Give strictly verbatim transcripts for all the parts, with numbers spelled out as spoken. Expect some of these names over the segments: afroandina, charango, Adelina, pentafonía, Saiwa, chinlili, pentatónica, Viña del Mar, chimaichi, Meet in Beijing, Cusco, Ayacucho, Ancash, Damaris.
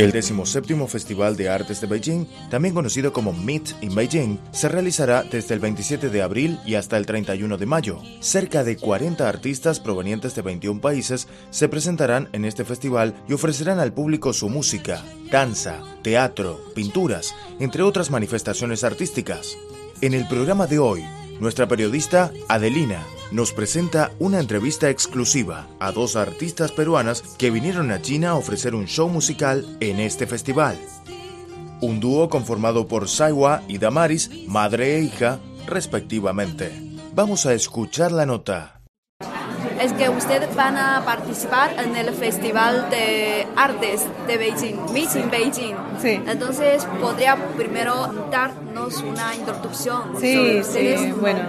El decimoséptimo Festival de Artes de Beijing, también conocido como Meet in Beijing, se realizará desde el veintisiete de abril y hasta el treinta y uno de mayo. Cerca de cuarenta artistas provenientes de veintiún países se presentarán en este festival y ofrecerán al público su música, danza, teatro, pinturas, entre otras manifestaciones artísticas. En el programa de hoy, nuestra periodista Adelina nos presenta una entrevista exclusiva a dos artistas peruanas que vinieron a China a ofrecer un show musical en este festival. Un dúo conformado por Saiwa y Damaris, madre e hija, respectivamente. Vamos a escuchar la nota. Es que ustedes van a participar en el Festival de Artes de Beijing, Meet in Beijing. Sí. Entonces, ¿podría primero darnos una introducción? Sí, sí, bueno.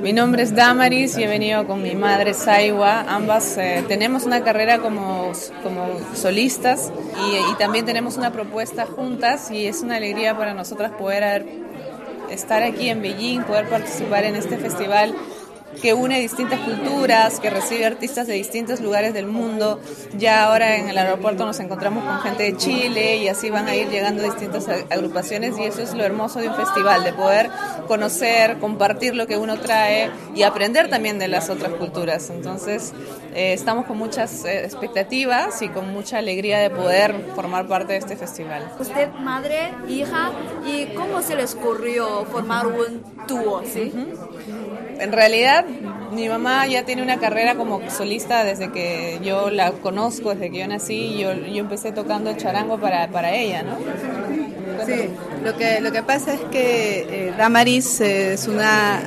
Mi nombre es Damaris y he venido con mi madre Saiwa. Ambas eh, tenemos una carrera como, como solistas y, y también tenemos una propuesta juntas y es una alegría para nosotras poder haber, estar aquí en Beijing, poder participar en este festival que une distintas culturas, que recibe artistas de distintos lugares del mundo. Ya ahora en el aeropuerto nos encontramos con gente de Chile y así van a ir llegando distintas agrupaciones, y eso es lo hermoso de un festival, de poder conocer, compartir lo que uno trae y aprender también de las otras culturas. Entonces eh, estamos con muchas eh, expectativas y con mucha alegría de poder formar parte de este festival. Usted, madre, hija, ¿y cómo se les ocurrió formar un dúo? ¿Sí? Uh-huh. En realidad mi mamá ya tiene una carrera como solista desde que yo la conozco, desde que yo nací, yo, yo empecé tocando el charango para, para ella, ¿no? Sí, lo que, lo que pasa es que eh, Damaris eh, es una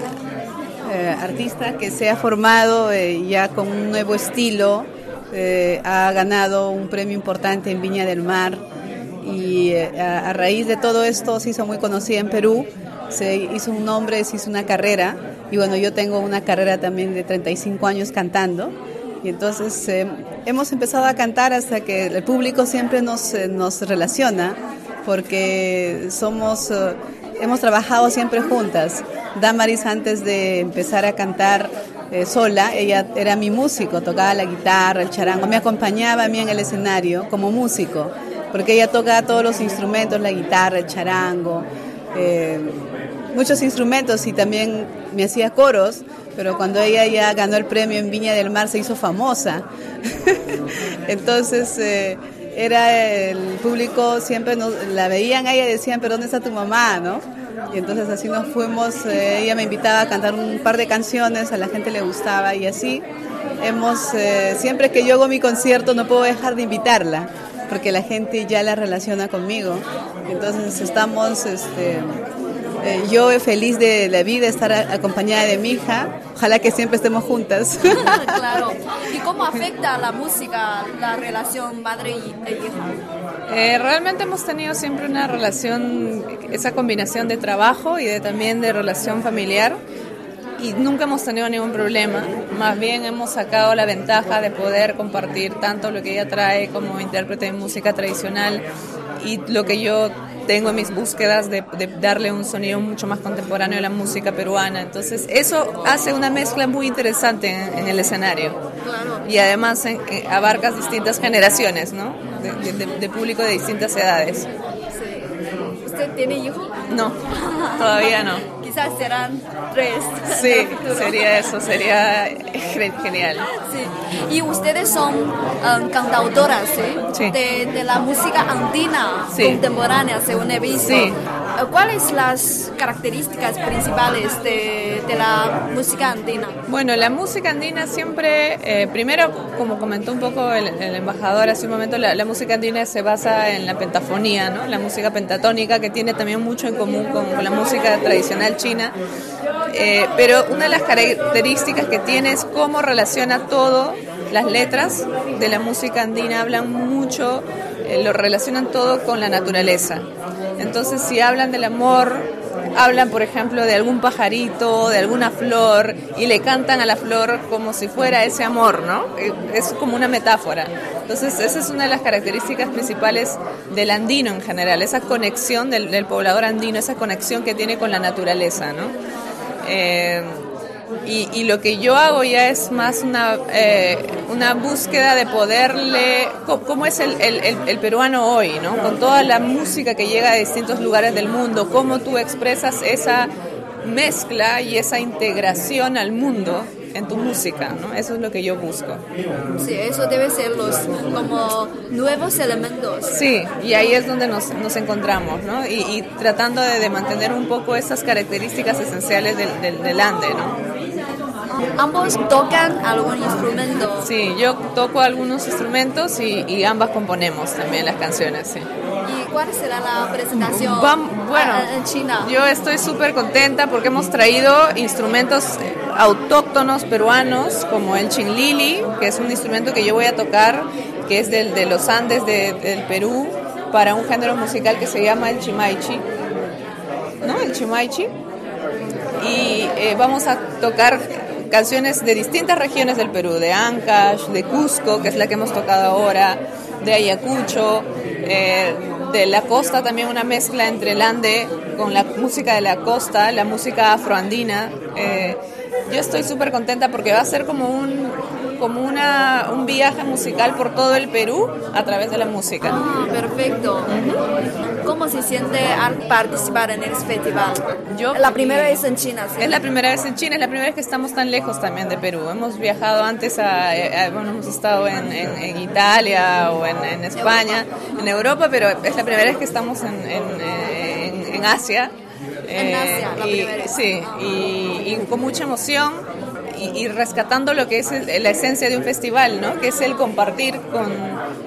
eh, artista que se ha formado eh, ya con un nuevo estilo, eh, ha ganado un premio importante en Viña del Mar y eh, a, a raíz de todo esto se hizo muy conocida en Perú, se hizo un nombre, se hizo una carrera. Y bueno, yo tengo una carrera también de treinta y cinco años cantando. Y entonces eh, hemos empezado a cantar hasta que el público siempre nos, eh, nos relaciona, porque somos, eh, hemos trabajado siempre juntas. Damaris, antes de empezar a cantar eh, sola, ella era mi músico, tocaba la guitarra, el charango. Me acompañaba a mí en el escenario como músico, porque ella tocaba todos los instrumentos, la guitarra, el charango, eh, muchos instrumentos, y también me hacía coros, pero cuando ella ya ganó el premio en Viña del Mar se hizo famosa. Entonces eh, era el público, siempre nos, la veían a ella y decían, pero ¿dónde está tu mamá?, ¿no? Y entonces así nos fuimos, eh, ella me invitaba a cantar un par de canciones, a la gente le gustaba y así hemos, eh, siempre que yo hago mi concierto no puedo dejar de invitarla, porque la gente ya la relaciona conmigo. Entonces estamos... este Eh, yo feliz de la vida estar a, acompañada de mi hija. Ojalá que siempre estemos juntas. Claro. ¿Y cómo afecta la música la relación madre y hija? Eh, realmente hemos tenido siempre una relación, esa combinación de trabajo y de, también de relación familiar. Y nunca hemos tenido ningún problema, más bien hemos sacado la ventaja de poder compartir tanto lo que ella trae como intérprete de música tradicional y lo que yo tengo en mis búsquedas de, de darle un sonido mucho más contemporáneo a la música peruana. Entonces eso hace una mezcla muy interesante en, en el escenario, y además en, en, abarcas distintas generaciones, ¿no? de, de, de público de distintas edades. ¿Usted tiene hijos? No, todavía no. Quizás serán tres. Sí, sería eso, sería genial. Sí. Y ustedes son um, cantautoras, ¿eh? Sí. De, de la música andina, sí, contemporánea, según he visto. Sí. ¿Cuáles son las características principales de, de la música andina? Bueno, la música andina siempre, eh, primero, como comentó un poco el, el embajador hace un momento, la, la música andina se basa en la pentafonía, ¿no? La música pentatónica, que tiene también mucho en común con, con la música tradicional china, eh, pero una de las características que tiene es cómo relaciona todo. Las letras de la música andina hablan mucho, eh, lo relacionan todo con la naturaleza. Entonces, si hablan del amor, hablan, por ejemplo, de algún pajarito, de alguna flor, y le cantan a la flor como si fuera ese amor, ¿no? Es como una metáfora. Entonces, esa es una de las características principales del andino en general, esa conexión del, del poblador andino, esa conexión que tiene con la naturaleza, ¿no? Eh, y, y lo que yo hago ya es más una, eh, una búsqueda de poderle... ¿Cómo es el, el, el peruano hoy, ¿no? Con toda la música que llega de distintos lugares del mundo, cómo tú expresas esa mezcla y esa integración al mundo en tu música, ¿no? Eso es lo que yo busco. Sí, eso debe ser los como nuevos elementos. Sí, y ahí es donde nos, nos encontramos, ¿no? Y, y tratando de, de mantener un poco esas características esenciales del, del, del ande, ¿no? ¿Ambos tocan algún instrumento? Sí, yo toco algunos instrumentos y, y ambas componemos también las canciones, sí. ¿Y cuál será la presentación Bam, bueno, en China? Yo estoy súper contenta porque hemos traído instrumentos autóctonos peruanos, como el chinlili, que es un instrumento que yo voy a tocar, que es del, de los Andes de, del Perú, para un género musical que se llama el chimaichi, ¿no? El chimaichi. Y eh, vamos a tocar canciones de distintas regiones del Perú, de Ancash, de Cusco, que es la que hemos tocado ahora, de Ayacucho, eh, de la costa también, una mezcla entre el ande con la música de la costa, la música afroandina. eh, Yo estoy súper contenta porque va a ser como un como una, un viaje musical por todo el Perú a través de la música. Ah, perfecto. Uh-huh. ¿Cómo se siente al participar en el festival? Yo, la primera vez en China, ¿sí? Es la primera vez en China, es la primera vez que estamos tan lejos también de Perú. Hemos viajado antes, a, a bueno, hemos estado en, en, en Italia o en, en España, Europa. en Europa, pero es la primera vez que estamos en, en, en, en Asia. En Asia, eh, la primera y, sí, ah. y, y con mucha emoción y, y rescatando lo que es el, la esencia de un festival, ¿no? Que es el compartir con,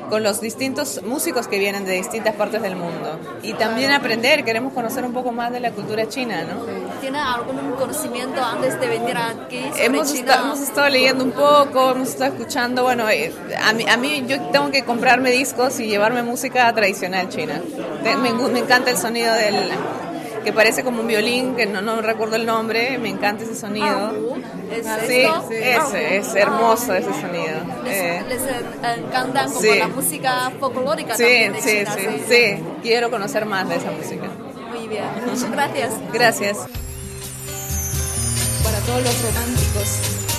con los distintos músicos que vienen de distintas partes del mundo. Y también aprender, queremos conocer un poco más de la cultura china, ¿no? ¿Tiene algún conocimiento antes de venir aquí sobre hemos China? Está, hemos estado leyendo un poco, hemos estado escuchando. Bueno, a mí, a mí yo tengo que comprarme discos y llevarme música tradicional china. Me, me encanta el sonido del... que parece como un violín, que no, no recuerdo el nombre, me encanta ese sonido. ¿Es sí, sí, ese, es hermoso ese sonido. Les, les encantan como sí. La música folclórica sí, también de sí, China, sí, sí, sí, quiero conocer más de esa música. Muy bien, muchas gracias. Gracias. Para todos los románticos.